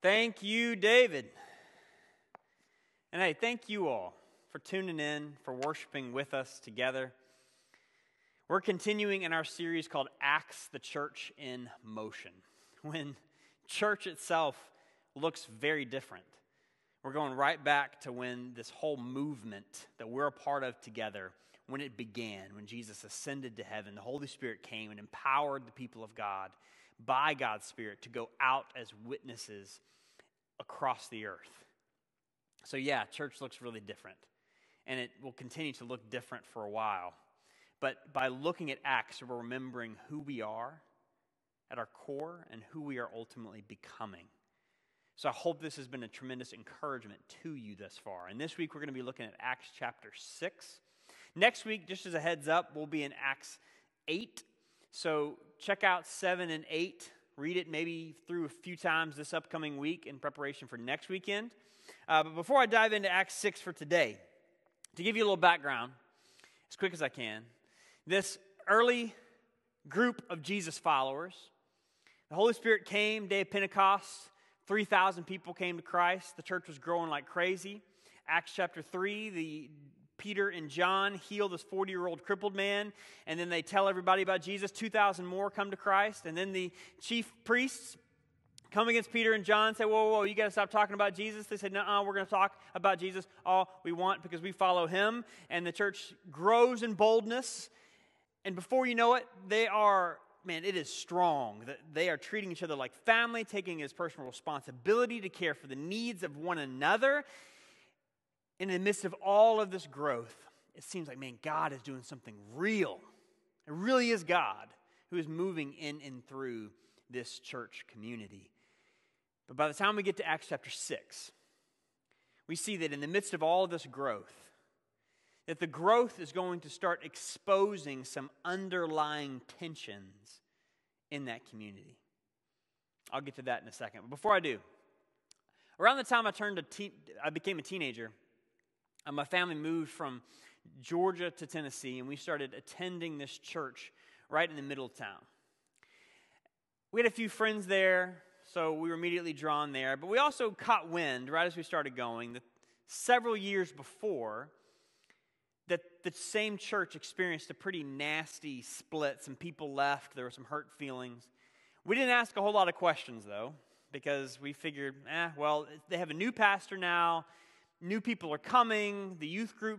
Thank you, David. And hey, thank you all for tuning in, for worshiping with us together. We're continuing in our series called Acts, the Church in Motion, when church itself looks very different. We're going right back to when this whole movement that we're a part of together, when it began, when Jesus ascended to heaven, the Holy Spirit came and empowered the people of God by God's Spirit to go out as witnesses across the earth. So yeah, church looks really different, and it will continue to look different for a while. But by looking at Acts, we're remembering who we are at our core and who we are ultimately becoming. So I hope this has been a tremendous encouragement to you thus far. And this week, we're going to be looking at Acts chapter 6. Next week, just as a heads up, we'll be in Acts 8. So check out 7 and 8. Read it maybe through a few times this upcoming week in preparation for next weekend. But before I dive into Acts 6 for today, to give you a little background, as quick as I can, this early group of Jesus followers, the Holy Spirit came, day of Pentecost, 3,000 people came to Christ. The church was growing like crazy. Acts chapter 3, Peter and John heal this 40-year-old crippled man, and then they tell everybody about Jesus. 2,000 more come to Christ, and then the chief priests come against Peter and John and say, whoa, you got to stop talking about Jesus. They said, no, we're going to talk about Jesus all we want because we follow him, and the church grows in boldness, and before you know it, they are, it is strong. They are treating each other like family, taking his personal responsibility to care for the needs of one another. In the midst of all of this growth, it seems like, God is doing something real. It really is God who is moving in and through this church community. But by the time we get to Acts chapter 6, we see that in the midst of all of this growth, that the growth is going to start exposing some underlying tensions in that community. I'll get to that in a second. But before I do, around the time I became a teenager, my family moved from Georgia to Tennessee, and we started attending this church right in the middle of town. We had a few friends there, so we were immediately drawn there. But we also caught wind, right as we started going, that several years before, that the same church experienced a pretty nasty split. Some people left. There were some hurt feelings. We didn't ask a whole lot of questions, though, because we figured, they have a new pastor now. New people are coming, the youth group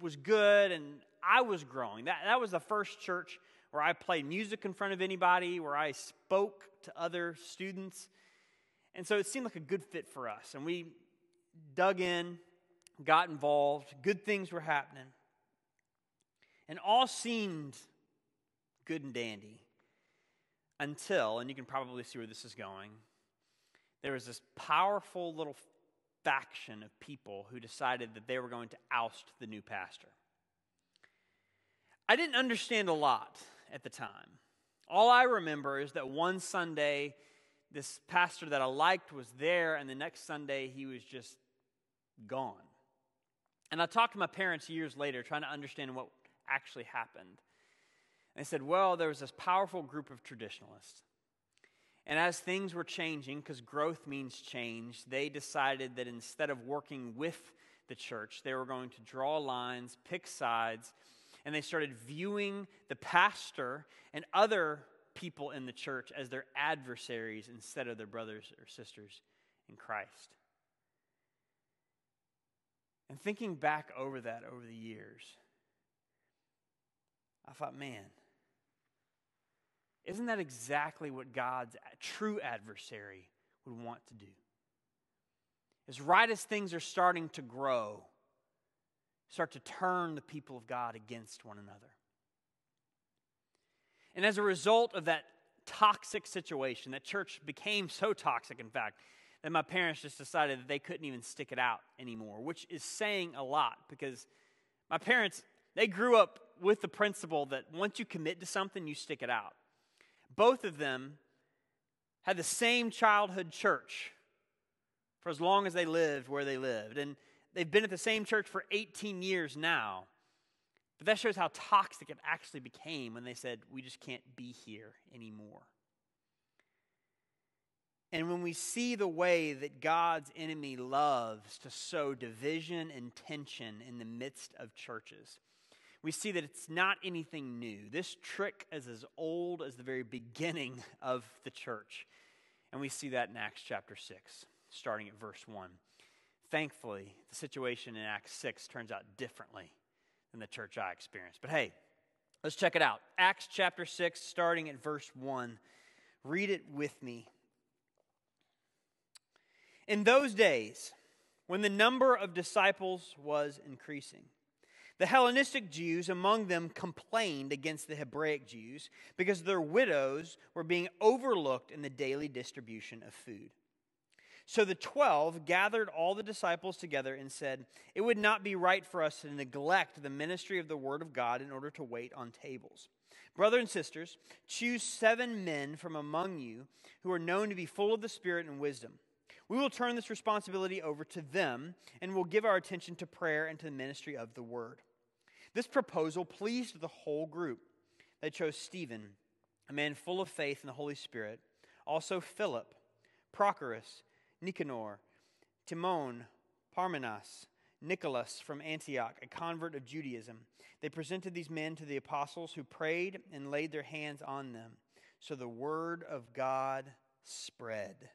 was good, and I was growing. That was the first church where I played music in front of anybody, where I spoke to other students. And so it seemed like a good fit for us. And we dug in, got involved, good things were happening. And all seemed good and dandy until, and you can probably see where this is going, there was this powerful little faction of people who decided that they were going to oust the new pastor. I didn't understand a lot at the time. All I remember is that one Sunday, this pastor that I liked was there, and the next Sunday he was just gone. And I talked to my parents years later trying to understand what actually happened. They said, there was this powerful group of traditionalists. And as things were changing, because growth means change, they decided that instead of working with the church, they were going to draw lines, pick sides, and they started viewing the pastor and other people in the church as their adversaries instead of their brothers or sisters in Christ. And thinking back over that over the years, I thought, isn't that exactly what God's true adversary would want to do? As right as things are starting to grow, start to turn the people of God against one another. And as a result of that toxic situation, that church became so toxic, in fact, that my parents just decided that they couldn't even stick it out anymore, which is saying a lot because my parents, they grew up with the principle that once you commit to something, you stick it out. Both of them had the same childhood church for as long as they lived where they lived. And they've been at the same church for 18 years now. But that shows how toxic it actually became when they said, we just can't be here anymore. And when we see the way that God's enemy loves to sow division and tension in the midst of churches, we see that it's not anything new. This trick is as old as the very beginning of the church. And we see that in Acts chapter 6, starting at verse 1. Thankfully, the situation in Acts 6 turns out differently than the church I experienced. But hey, let's check it out. Acts chapter 6, starting at verse 1. Read it with me. In those days, when the number of disciples was increasing, the Hellenistic Jews among them complained against the Hebraic Jews because their widows were being overlooked in the daily distribution of food. So the 12 gathered all the disciples together and said, "It would not be right for us to neglect the ministry of the Word of God in order to wait on tables. Brothers and sisters, choose 7 men from among you who are known to be full of the Spirit and wisdom. We will turn this responsibility over to them and will give our attention to prayer and to the ministry of the word." This proposal pleased the whole group. They chose Stephen, a man full of faith in the Holy Spirit, also Philip, Prochorus, Nicanor, Timon, Parmenas, Nicholas from Antioch, a convert of Judaism. They presented these men to the apostles, who prayed and laid their hands on them. So the word of God spread.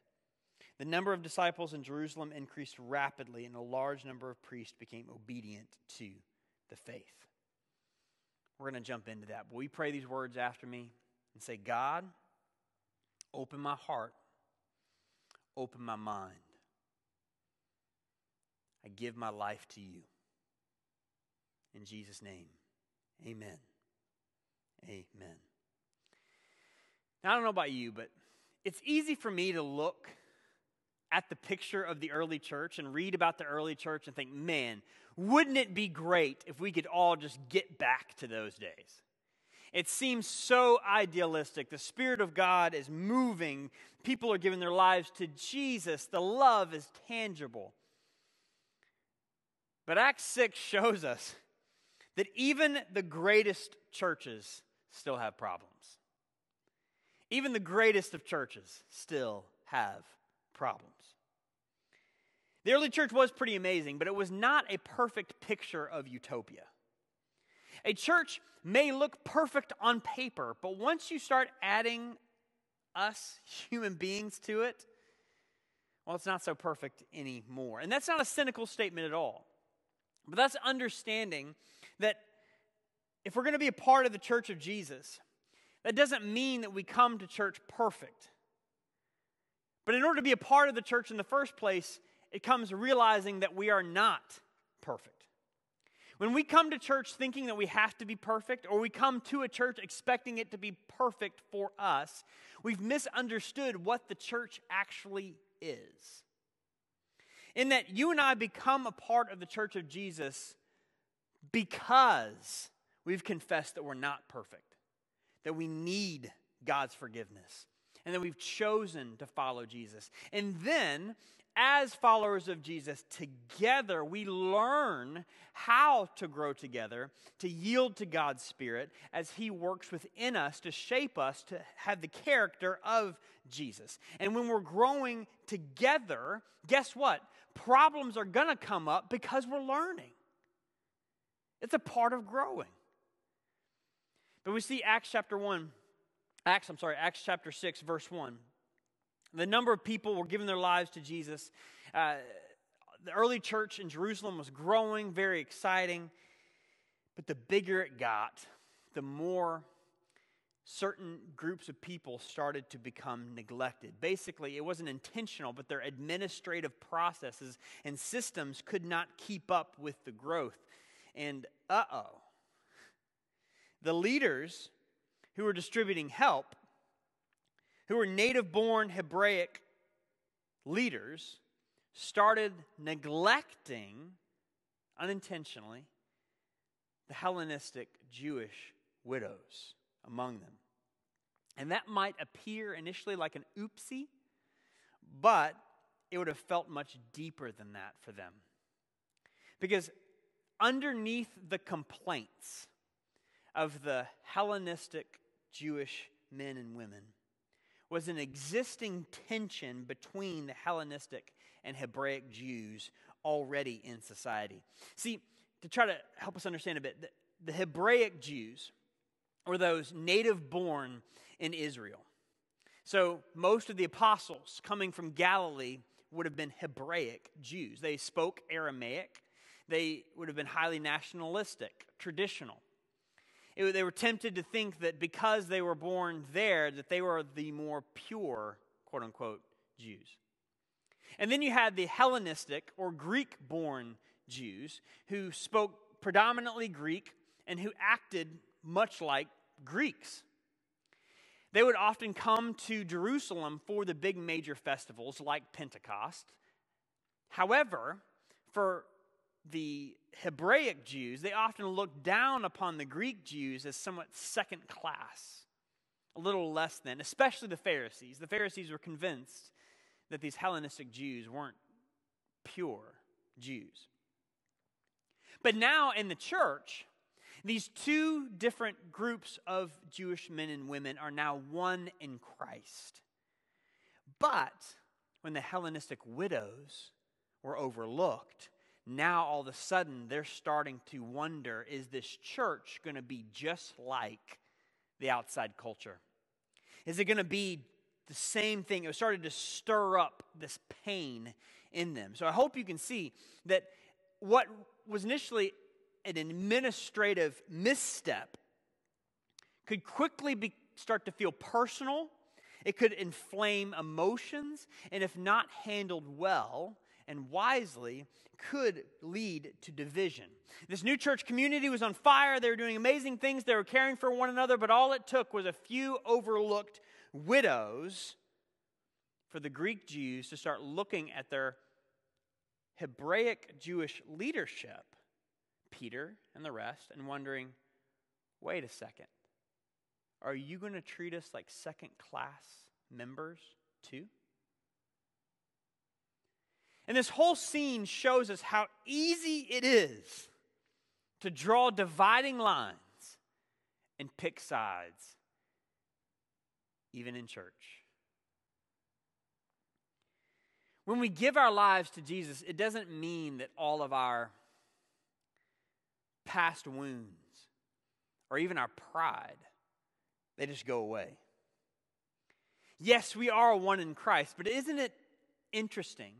The number of disciples in Jerusalem increased rapidly, and a large number of priests became obedient to the faith. We're going to jump into that. Will you pray these words after me and say, God, open my heart, open my mind. I give my life to you. In Jesus' name, amen. Amen. Now, I don't know about you, but it's easy for me to look at the picture of the early church and read about the early church and think, man, wouldn't it be great if we could all just get back to those days? It seems so idealistic. The Spirit of God is moving. People are giving their lives to Jesus. The love is tangible. But Acts 6 shows us that even the greatest churches still have problems. Even the greatest of churches still have problems. The early church was pretty amazing, but it was not a perfect picture of utopia. A church may look perfect on paper, but once you start adding us human beings to it, well, it's not so perfect anymore. And that's not a cynical statement at all. But that's understanding that if we're going to be a part of the church of Jesus, that doesn't mean that we come to church perfect. But in order to be a part of the church in the first place, it comes realizing that we are not perfect. When we come to church thinking that we have to be perfect, or we come to a church expecting it to be perfect for us, we've misunderstood what the church actually is. In that you and I become a part of the church of Jesus because we've confessed that we're not perfect, that we need God's forgiveness, and that we've chosen to follow Jesus. And then, as followers of Jesus, together we learn how to grow together, to yield to God's Spirit as He works within us to shape us to have the character of Jesus. And when we're growing together, guess what? Problems are going to come up because we're learning. It's a part of growing. But we see Acts chapter 6, verse 1. The number of people were giving their lives to Jesus. The early church in Jerusalem was growing, very exciting. But the bigger it got, the more certain groups of people started to become neglected. Basically, it wasn't intentional, but their administrative processes and systems could not keep up with the growth. And the leaders who were distributing help, who were native-born Hebraic leaders, started neglecting, unintentionally, the Hellenistic Jewish widows among them. And that might appear initially like an oopsie, but it would have felt much deeper than that for them. Because underneath the complaints of the Hellenistic Jewish men and women was an existing tension between the Hellenistic and Hebraic Jews already in society. See, to try to help us understand a bit, the Hebraic Jews were those native born in Israel. So most of the apostles coming from Galilee would have been Hebraic Jews. They spoke Aramaic. They would have been highly nationalistic, traditional. They were tempted to think that because they were born there, that they were the more pure, quote-unquote, Jews. And then you had the Hellenistic or Greek-born Jews who spoke predominantly Greek and who acted much like Greeks. They would often come to Jerusalem for the big major festivals like Pentecost. However, for the Hebraic Jews, they often looked down upon the Greek Jews as somewhat second class, a little less than, especially the Pharisees. The Pharisees were convinced that these Hellenistic Jews weren't pure Jews. But now in the church, these two different groups of Jewish men and women are now one in Christ. But when the Hellenistic widows were overlooked, now all of a sudden they're starting to wonder, is this church going to be just like the outside culture? Is it going to be the same thing? It started to stir up this pain in them. So I hope you can see that what was initially an administrative misstep could quickly start to feel personal. It could inflame emotions, and if not handled well and wisely, could lead to division. This new church community was on fire. They were doing amazing things. They were caring for one another, but all it took was a few overlooked widows for the Greek Jews to start looking at their Hebraic Jewish leadership, Peter and the rest, and wondering, wait a second, are you going to treat us like second-class members too? And this whole scene shows us how easy it is to draw dividing lines and pick sides, even in church. When we give our lives to Jesus, it doesn't mean that all of our past wounds or even our pride, they just go away. Yes, we are one in Christ, but isn't it interesting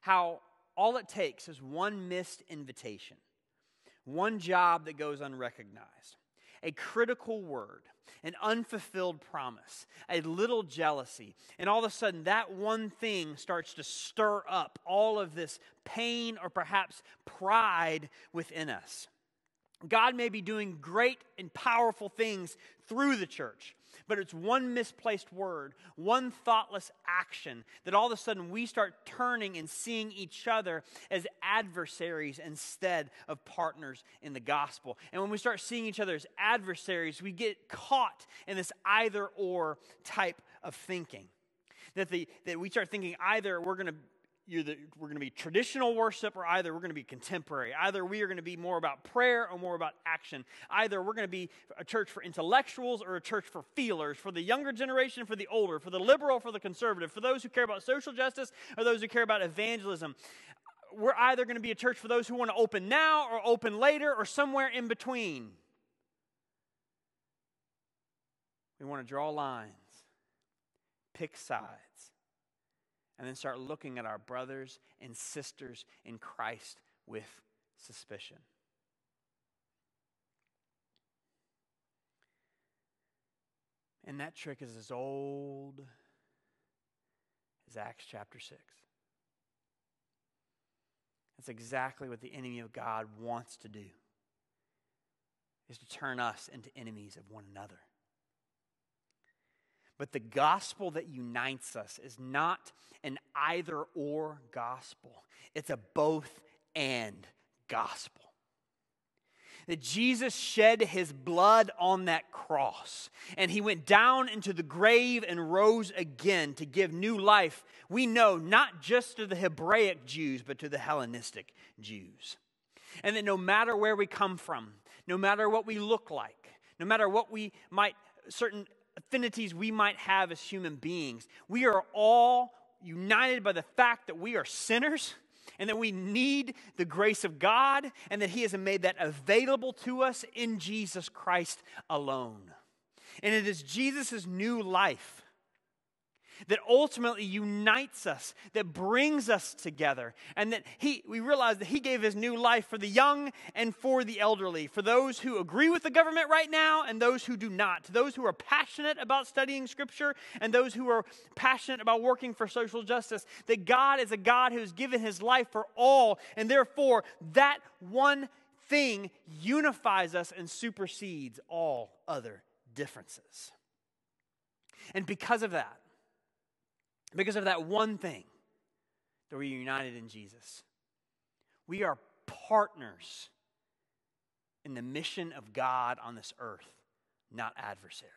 how all it takes is one missed invitation, one job that goes unrecognized, a critical word, an unfulfilled promise, a little jealousy, and all of a sudden that one thing starts to stir up all of this pain or perhaps pride within us. God may be doing great and powerful things through the church, but it's one misplaced word, one thoughtless action that all of a sudden we start turning and seeing each other as adversaries instead of partners in the gospel. And when we start seeing each other as adversaries, we get caught in this either-or type of thinking. That we start thinking either we're going to be traditional worship, or either we're going to be contemporary. Either we are going to be more about prayer or more about action. Either we're going to be a church for intellectuals or a church for feelers, for the younger generation, for the older, for the liberal, for the conservative, for those who care about social justice or those who care about evangelism. We're either going to be a church for those who want to open now or open later or somewhere in between. We want to draw lines, pick sides, and then start looking at our brothers and sisters in Christ with suspicion. And that trick is as old as Acts chapter 6. That's exactly what the enemy of God wants to do, is to turn us into enemies of one another. But the gospel that unites us is not an either-or gospel. It's a both-and gospel. That Jesus shed his blood on that cross, and he went down into the grave and rose again to give new life, we know, not just to the Hebraic Jews, but to the Hellenistic Jews. And that no matter where we come from, no matter what we look like, no matter what we might certain affinities we might have as human beings. We are all united by the fact that we are sinners and that we need the grace of God and that He has made that available to us in Jesus Christ alone. And it is Jesus' new life that ultimately unites us, that brings us together, and that we realize that He gave His new life for the young and for the elderly, for those who agree with the government right now and those who do not, to those who are passionate about studying Scripture and those who are passionate about working for social justice, that God is a God who has given His life for all, and therefore that one thing unifies us and supersedes all other differences. And because of that one thing, that we are united in Jesus, we are partners in the mission of God on this earth, not adversaries.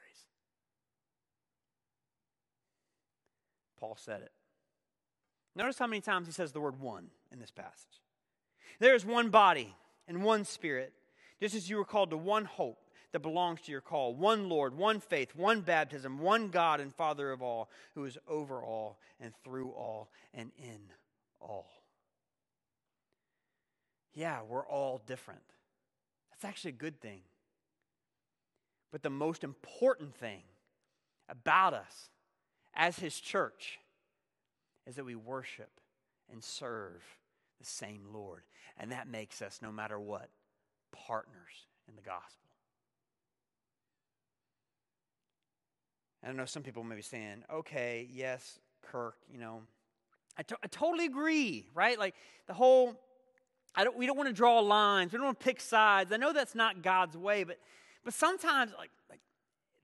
Paul said it. Notice how many times he says the word one in this passage. There is one body and one Spirit, just as you were called to one hope that belongs to your call. One Lord, one faith, one baptism, one God and Father of all, who is over all and through all and in all. Yeah, we're all different. That's actually a good thing. But the most important thing about us as His church is that we worship and serve the same Lord. And that makes us, no matter what, partners in the gospel. I know some people may be saying, okay, yes, Kirk, you know, I totally agree, right? Like the whole, we don't want to draw lines. We don't want to pick sides. I know that's not God's way, but sometimes like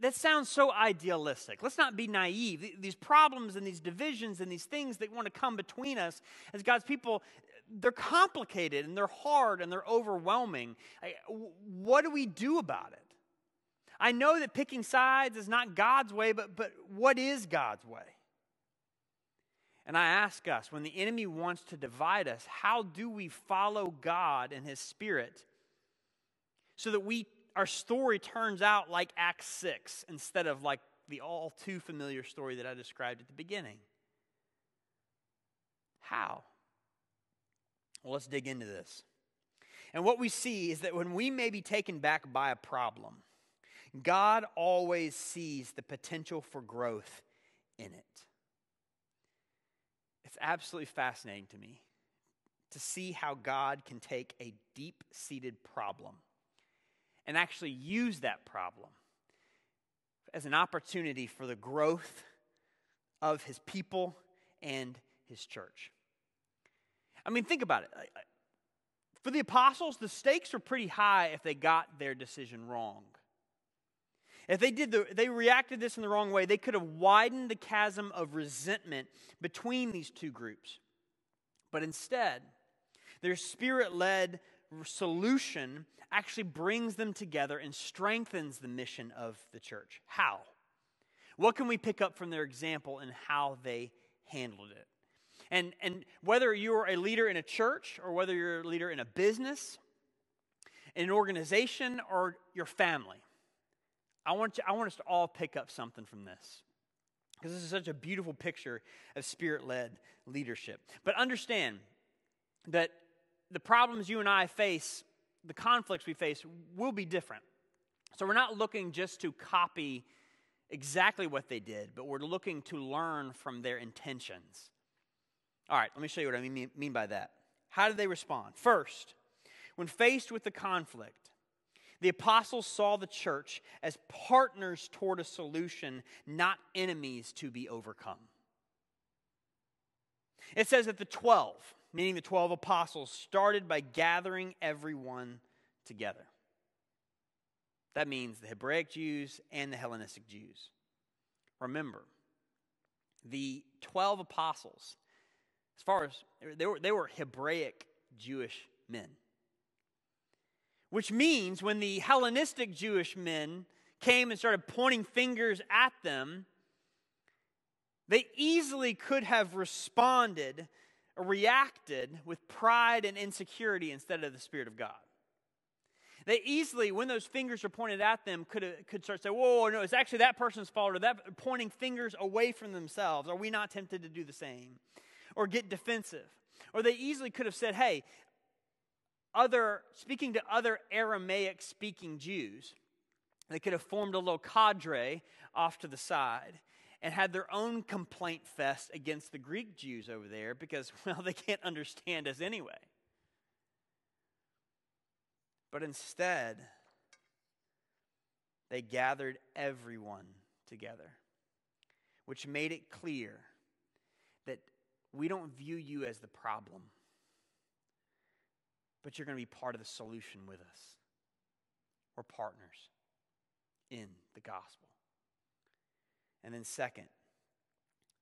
that sounds so idealistic. Let's not be naive. These problems and these divisions and these things that want to come between us as God's people, they're complicated and they're hard and they're overwhelming. What do we do about it? I know that picking sides is not God's way, but what is God's way? And I ask us, when the enemy wants to divide us, how do we follow God and His Spirit so that our story turns out like Acts 6 instead of like the all too familiar story that I described at the beginning? How? Well, let's dig into this. And what we see is that when we may be taken back by a problem, God always sees the potential for growth in it. It's absolutely fascinating to me to see how God can take a deep-seated problem and actually use that problem as an opportunity for the growth of His people and His church. I mean, think about it. For the apostles, the stakes were pretty high if they got their decision wrong. If they reacted this in the wrong way, they could have widened the chasm of resentment between these two groups. But instead, their Spirit-led solution actually brings them together and strengthens the mission of the church. How? What can we pick up from their example and how they handled it? And whether you're a leader in a church or whether you're a leader in a business, in an organization, or your family, I want us to all pick up something from this, because this is such a beautiful picture of Spirit-led leadership. But understand that the problems you and I face, the conflicts we face, will be different. So we're not looking just to copy exactly what they did, but we're looking to learn from their intentions. All right, let me show you what I mean by that. How did they respond? First, when faced with the conflict, the apostles saw the church as partners toward a solution, not enemies to be overcome. It says that the 12, meaning the 12 apostles, started by gathering everyone together. That means the Hebraic Jews and the Hellenistic Jews. Remember, the 12 apostles, as far as they were Hebraic Jewish men. Which means when the Hellenistic Jewish men came and started pointing fingers at them, they easily could have responded or reacted with pride and insecurity instead of the Spirit of God. They easily, when those fingers are pointed at them, could start to say, whoa, no, it's actually that person's fault, or that, pointing fingers away from themselves. Are we not tempted to do the same? Or get defensive? Or they easily could have said, hey, speaking to other Aramaic-speaking Jews, they could have formed a little cadre off to the side and had their own complaint fest against the Greek Jews over there because, well, they can't understand us anyway. But instead, they gathered everyone together, which made it clear that we don't view you as the problem, but you're going to be part of the solution with us. We're partners in the gospel. And then second,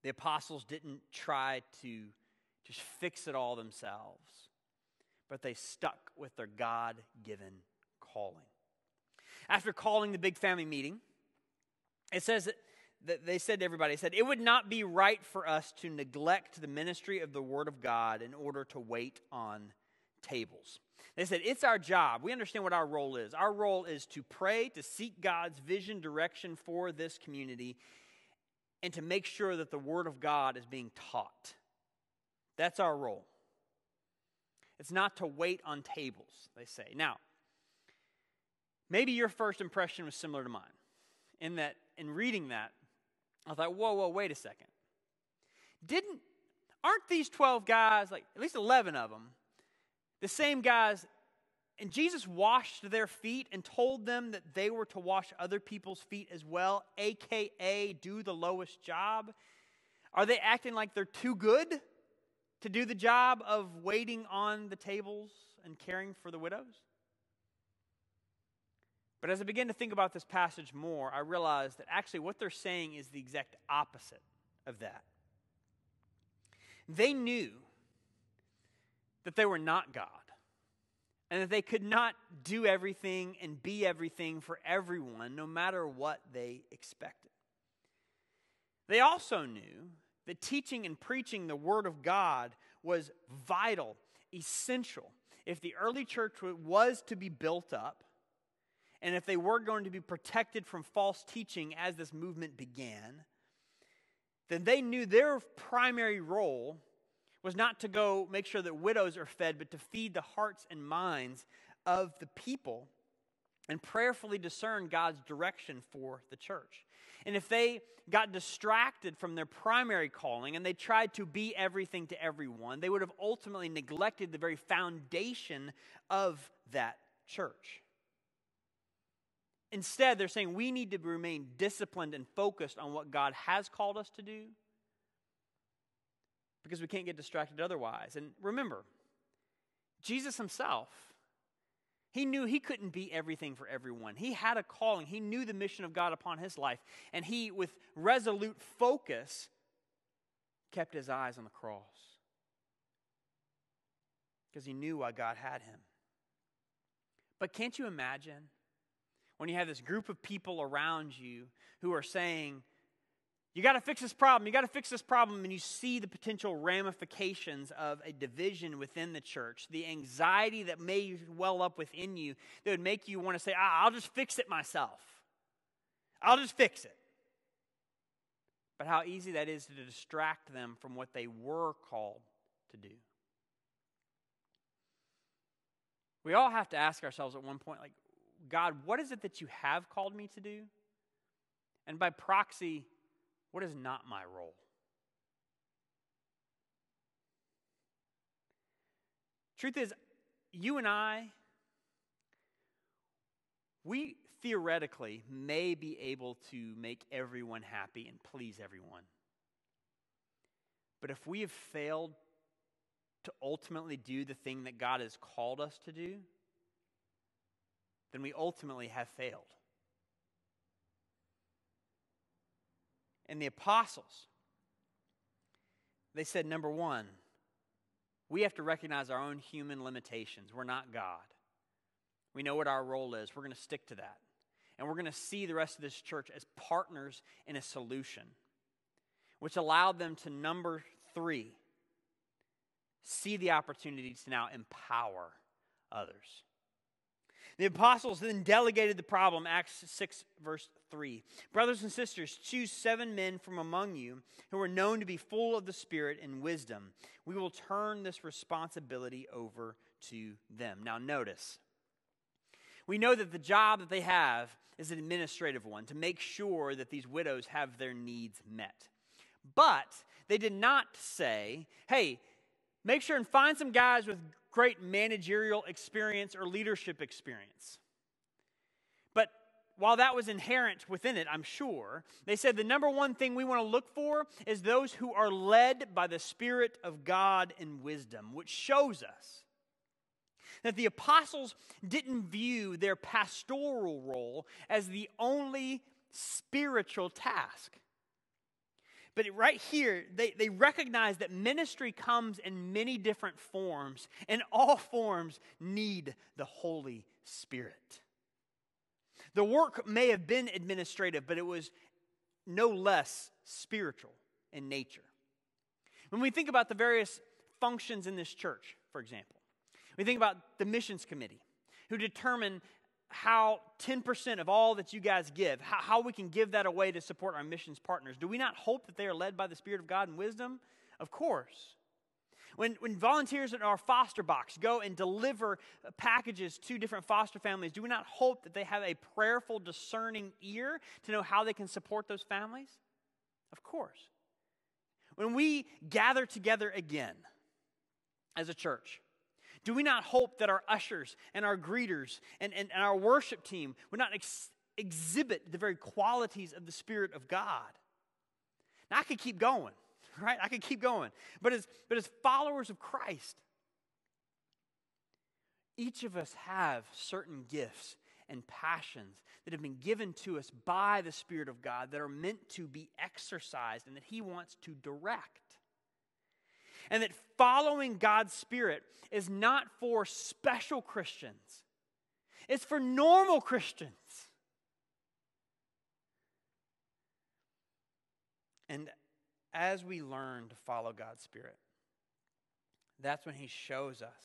the apostles didn't try to just fix it all themselves, but they stuck with their God-given calling. After calling the big family meeting, it says that they said to everybody, it said, it would not be right for us to neglect the ministry of the Word of God in order to wait on tables. They said, it's our job. We understand what our role is. Our role is to pray, to seek God's vision, direction for this community, and to make sure that the Word of God is being taught. That's our role. It's not to wait on tables, they say. Now, maybe your first impression was similar to mine, in that in reading that, I thought, whoa, wait a second. Aren't these 12 guys, like at least 11 of them, the same guys, and Jesus washed their feet and told them that they were to wash other people's feet as well, a.k.a. do the lowest job? Are they acting like they're too good to do the job of waiting on the tables and caring for the widows? But as I begin to think about this passage more, I realize that actually what they're saying is the exact opposite of that. They knew that they were not God, and that they could not do everything and be everything for everyone, no matter what they expected. They also knew that teaching and preaching the Word of God was vital, essential, if the early church was to be built up, and if they were going to be protected from false teaching as this movement began, then they knew their primary role was not to go make sure that widows are fed, but to feed the hearts and minds of the people and prayerfully discern God's direction for the church. And if they got distracted from their primary calling and they tried to be everything to everyone, they would have ultimately neglected the very foundation of that church. Instead, they're saying we need to remain disciplined and focused on what God has called us to do, because we can't get distracted otherwise. And remember, Jesus himself, he knew he couldn't be everything for everyone. He had a calling. He knew the mission of God upon his life. And he, with resolute focus, kept his eyes on the cross, because he knew why God had him. But can't you imagine when you have this group of people around you who are saying, you got to fix this problem, you got to fix this problem, and you see the potential ramifications of a division within the church, the anxiety that may well up within you that would make you want to say, I'll just fix it myself. I'll just fix it. But how easy that is to distract them from what they were called to do. We all have to ask ourselves at one point, like, God, what is it that you have called me to do? And by proxy, what is not my role? Truth is, you and I, we theoretically may be able to make everyone happy and please everyone. But if we have failed to ultimately do the thing that God has called us to do, then we ultimately have failed. And the apostles, they said, number one, we have to recognize our own human limitations. We're not God. We know what our role is. We're going to stick to that. And we're going to see the rest of this church as partners in a solution, which allowed them to, number three, see the opportunity to now empower others. The apostles then delegated the problem, Acts 6, verse 3. Brothers and sisters, choose 7 men from among you who are known to be full of the Spirit and wisdom. We will turn this responsibility over to them. Now notice, we know that the job that they have is an administrative one, to make sure that these widows have their needs met. But they did not say, hey, make sure and find some guys with great managerial experience or leadership experience. But while that was inherent within it, I'm sure, they said the number one thing we want to look for is those who are led by the Spirit of God and wisdom, which shows us that the apostles didn't view their pastoral role as the only spiritual task. But right here, they recognize that ministry comes in many different forms, and all forms need the Holy Spirit. The work may have been administrative, but it was no less spiritual in nature. When we think about the various functions in this church, for example, we think about the missions committee, who determine how 10% of all that you guys give, how we can give that away to support our missions partners. Do we not hope that they are led by the Spirit of God and wisdom? Of course. When volunteers in our foster box go and deliver packages to different foster families, do we not hope that they have a prayerful, discerning ear to know how they can support those families? Of course. When we gather together again as a church, do we not hope that our ushers and our greeters and our worship team would not exhibit the very qualities of the Spirit of God? Now, I could keep going, right? I could keep going. But as followers of Christ, each of us have certain gifts and passions that have been given to us by the Spirit of God that are meant to be exercised and that He wants to direct. And that following God's Spirit is not for special Christians. It's for normal Christians. And as we learn to follow God's Spirit, that's when He shows us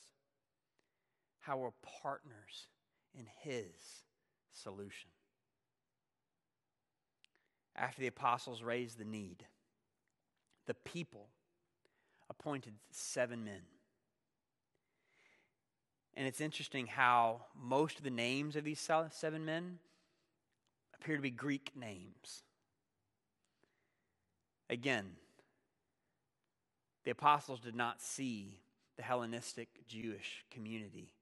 how we're partners in His solution. After the apostles raised the need, the people appointed 7 men. And it's interesting how most of the names of these 7 men appear to be Greek names. Again, the apostles did not see the Hellenistic Jewish community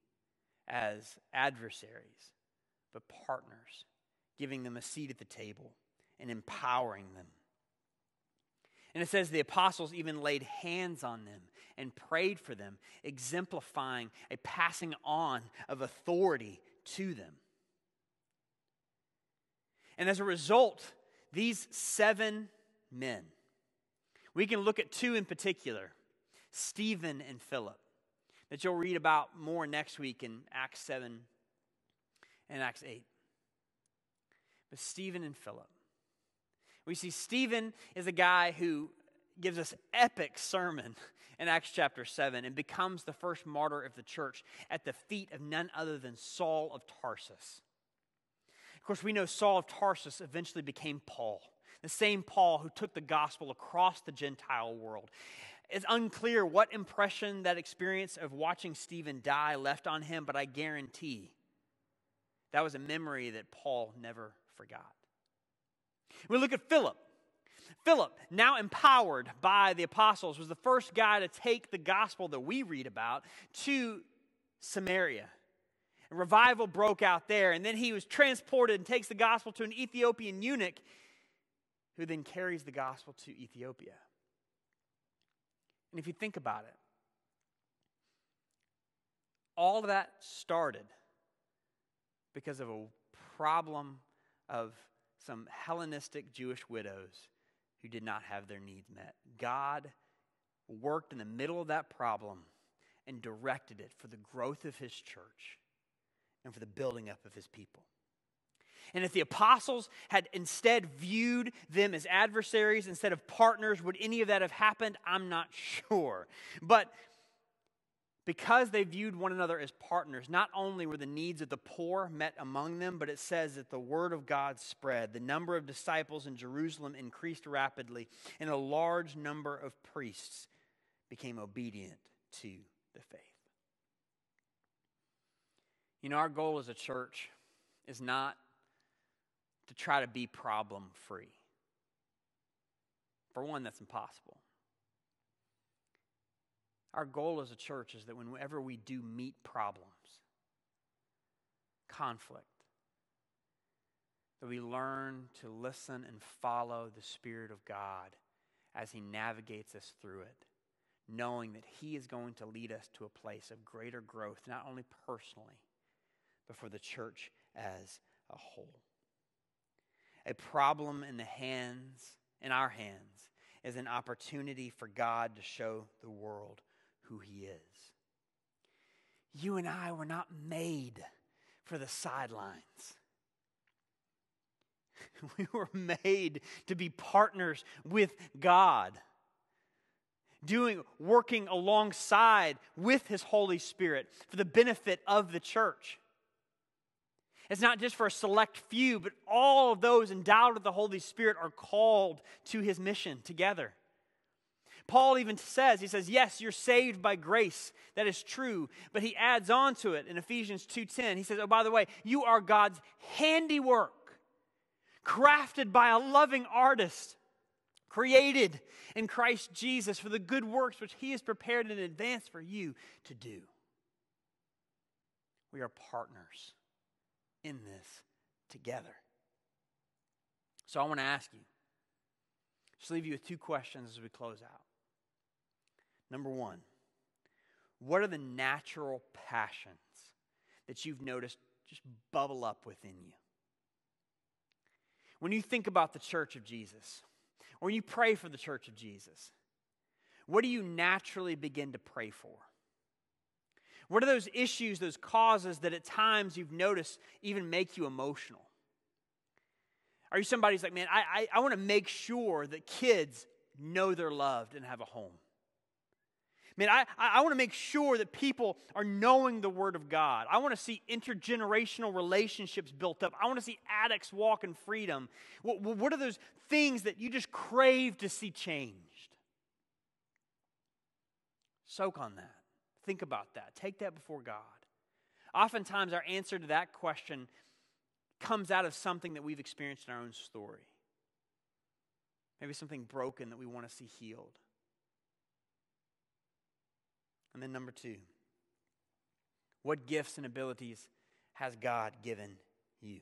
as adversaries, but partners, giving them a seat at the table and empowering them. And it says the apostles even laid hands on them and prayed for them, exemplifying a passing on of authority to them. And as a result, these 7 men, we can look at 2 in particular, Stephen and Philip, that you'll read about more next week in Acts 7 and Acts 8. But Stephen and Philip. We see Stephen is a guy who gives us epic sermon in Acts chapter 7 and becomes the first martyr of the church at the feet of none other than Saul of Tarsus. Of course, we know Saul of Tarsus eventually became Paul, the same Paul who took the gospel across the Gentile world. It's unclear what impression that experience of watching Stephen die left on him, but I guarantee that was a memory that Paul never forgot. We look at Philip. Philip, now empowered by the apostles, was the first guy to take the gospel that we read about to Samaria. A revival broke out there, and then he was transported and takes the gospel to an Ethiopian eunuch who then carries the gospel to Ethiopia. And if you think about it, all of that started because of a problem of some Hellenistic Jewish widows who did not have their needs met. God worked in the middle of that problem and directed it for the growth of His church and for the building up of His people. And if the apostles had instead viewed them as adversaries instead of partners, would any of that have happened? I'm not sure. But Because they viewed one another as partners, not only were the needs of the poor met among them, but it says that the word of God spread. The number of disciples in Jerusalem increased rapidly, and a large number of priests became obedient to the faith. You know, our goal as a church is not to try to be problem-free. For one, that's impossible. Our goal as a church is that whenever we do meet problems, conflict, that we learn to listen and follow the Spirit of God as He navigates us through it, knowing that He is going to lead us to a place of greater growth, not only personally, but for the church as a whole. A problem in our hands, is an opportunity for God to show the world who He is. You and I were not made for the sidelines. We were made to be partners with God, working alongside with His Holy Spirit for the benefit of the church. It's not just for a select few, but all of those endowed with the Holy Spirit are called to His mission together. Paul even says, yes, you're saved by grace. That is true. But he adds on to it in Ephesians 2:10. He says, oh, by the way, you are God's handiwork, crafted by a loving artist, created in Christ Jesus for the good works which He has prepared in advance for you to do. We are partners in this together. So I want to ask you, just leave you with two questions as we close out. Number one, what are the natural passions that you've noticed just bubble up within you? When you think about the church of Jesus, or when you pray for the church of Jesus, what do you naturally begin to pray for? What are those issues, those causes that at times you've noticed even make you emotional? Are you somebody who's like, man, I want to make sure that kids know they're loved and have a home. Man, I want to make sure that people are knowing the Word of God. I want to see intergenerational relationships built up. I want to see addicts walk in freedom. What are those things that you just crave to see changed? Soak on that. Think about that. Take that before God. Oftentimes our answer to that question comes out of something that we've experienced in our own story. Maybe something broken that we want to see healed. And then number two, what gifts and abilities has God given you?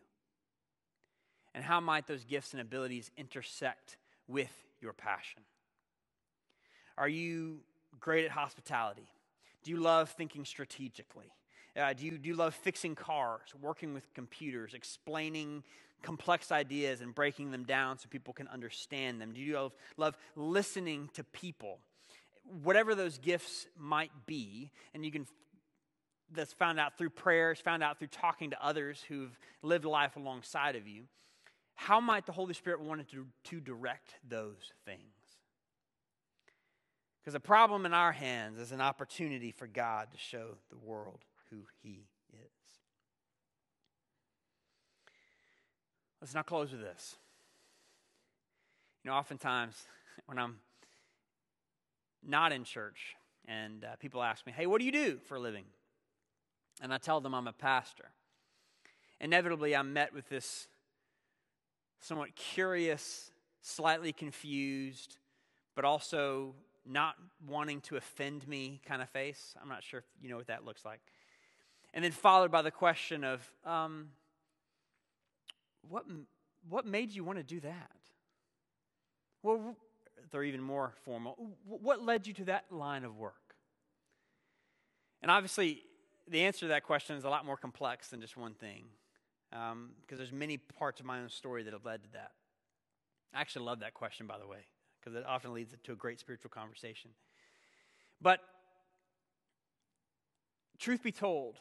And how might those gifts and abilities intersect with your passion? Are you great at hospitality? Do you love thinking strategically? Do you love fixing cars, working with computers, explaining complex ideas and breaking them down so people can understand them? Do you love listening to people? Whatever those gifts might be, and that's found out through prayers, found out through talking to others who've lived life alongside of you, how might the Holy Spirit want to direct those things? Because a problem in our hands is an opportunity for God to show the world who He is. Let's now close with this. You know, oftentimes when I'm not in church and people ask me, hey, what do you do for a living? And I tell them I'm a pastor. Inevitably, I'm met with this somewhat curious, slightly confused, but also not wanting to offend me kind of face. I'm not sure if you know what that looks like. And then followed by the question of, what made you want to do that? Well, they're even more formal. What led you to that line of work? And obviously, the answer to that question is a lot more complex than just one thing, because there's many parts of my own story that have led to that. I actually love that question, by the way, because it often leads to a great spiritual conversation. But truth be told,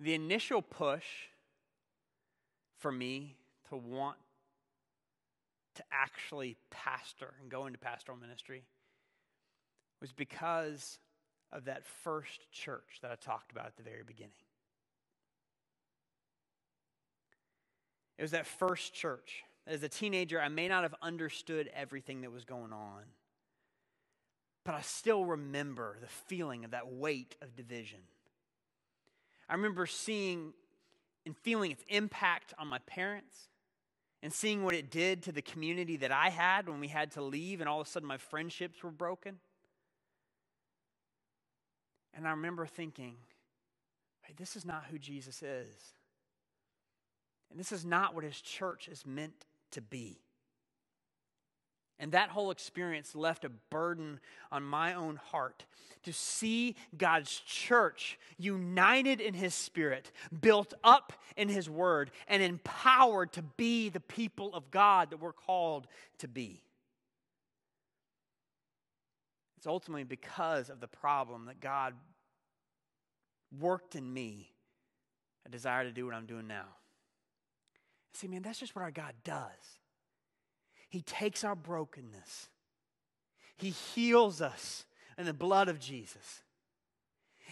the initial push for me to want to actually pastor and go into pastoral ministry was because of that first church that I talked about at the very beginning. It was that first church. As a teenager, I may not have understood everything that was going on, but I still remember the feeling of that weight of division. I remember seeing and feeling its impact on my parents and seeing what it did to the community that I had when we had to leave and all of a sudden my friendships were broken. And I remember thinking, hey, this is not who Jesus is. And this is not what his church is meant to be. And that whole experience left a burden on my own heart to see God's church united in his Spirit, built up in his Word, and empowered to be the people of God that we're called to be. It's ultimately because of the problem that God worked in me a desire to do what I'm doing now. See, man, that's just what our God does. He takes our brokenness. He heals us in the blood of Jesus.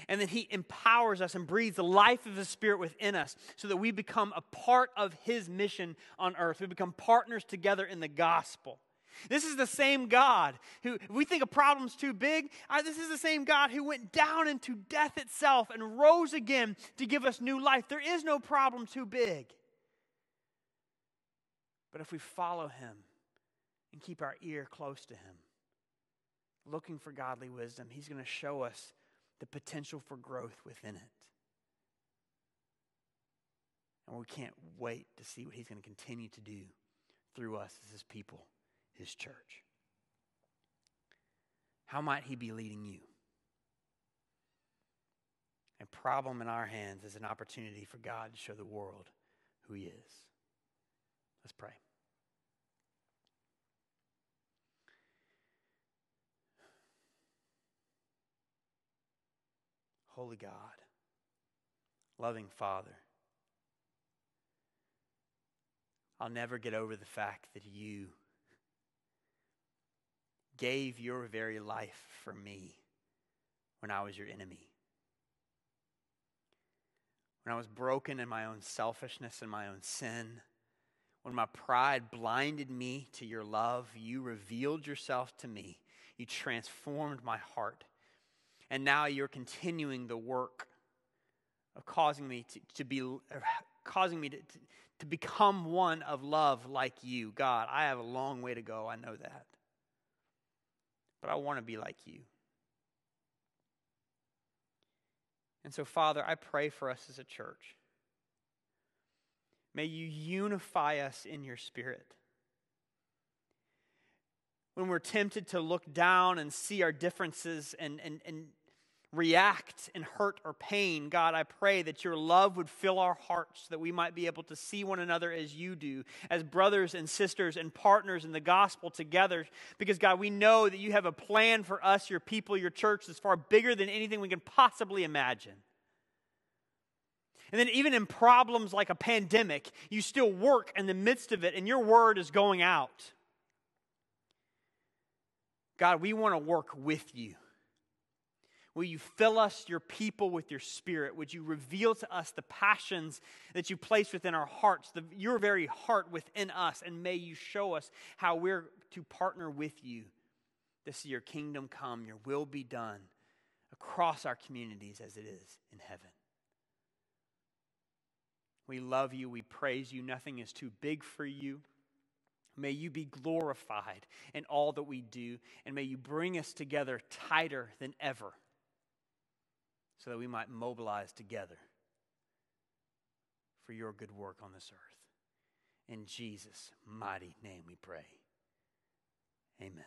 And then he empowers us and breathes the life of his Spirit within us so that we become a part of his mission on earth. We become partners together in the gospel. This is the same God who, if we think a problem's too big, this is the same God who went down into death itself and rose again to give us new life. There is no problem too big. But if we follow him, and keep our ear close to him, looking for godly wisdom, he's going to show us the potential for growth within it. And we can't wait to see what he's going to continue to do through us as his people, his church. How might he be leading you? A problem in our hands is an opportunity for God to show the world who he is. Let's pray. Holy God, loving Father, I'll never get over the fact that you gave your very life for me when I was your enemy. When I was broken in my own selfishness and my own sin, when my pride blinded me to your love, you revealed yourself to me. You transformed my heart. And now you're continuing the work of causing me to become one of love like you. God, I have a long way to go. I know that. But I want to be like you. And so, Father, I pray for us as a church. May you unify us in your Spirit. When we're tempted to look down and see our differences and react in hurt or pain, God, I pray that your love would fill our hearts, that we might be able to see one another as you do, as brothers and sisters and partners in the gospel together. Because, God, we know that you have a plan for us, your people, your church, that's far bigger than anything we can possibly imagine. And then even in problems like a pandemic, you still work in the midst of it, and your word is going out. God, we want to work with you. Will you fill us, your people, with your Spirit? Would you reveal to us the passions that you place within our hearts, your very heart within us, and may you show us how we're to partner with you to see your kingdom come, your will be done across our communities as it is in heaven. We love you. We praise you. Nothing is too big for you. May you be glorified in all that we do, and may you bring us together tighter than ever so that we might mobilize together for your good work on this earth. In Jesus' mighty name we pray. Amen.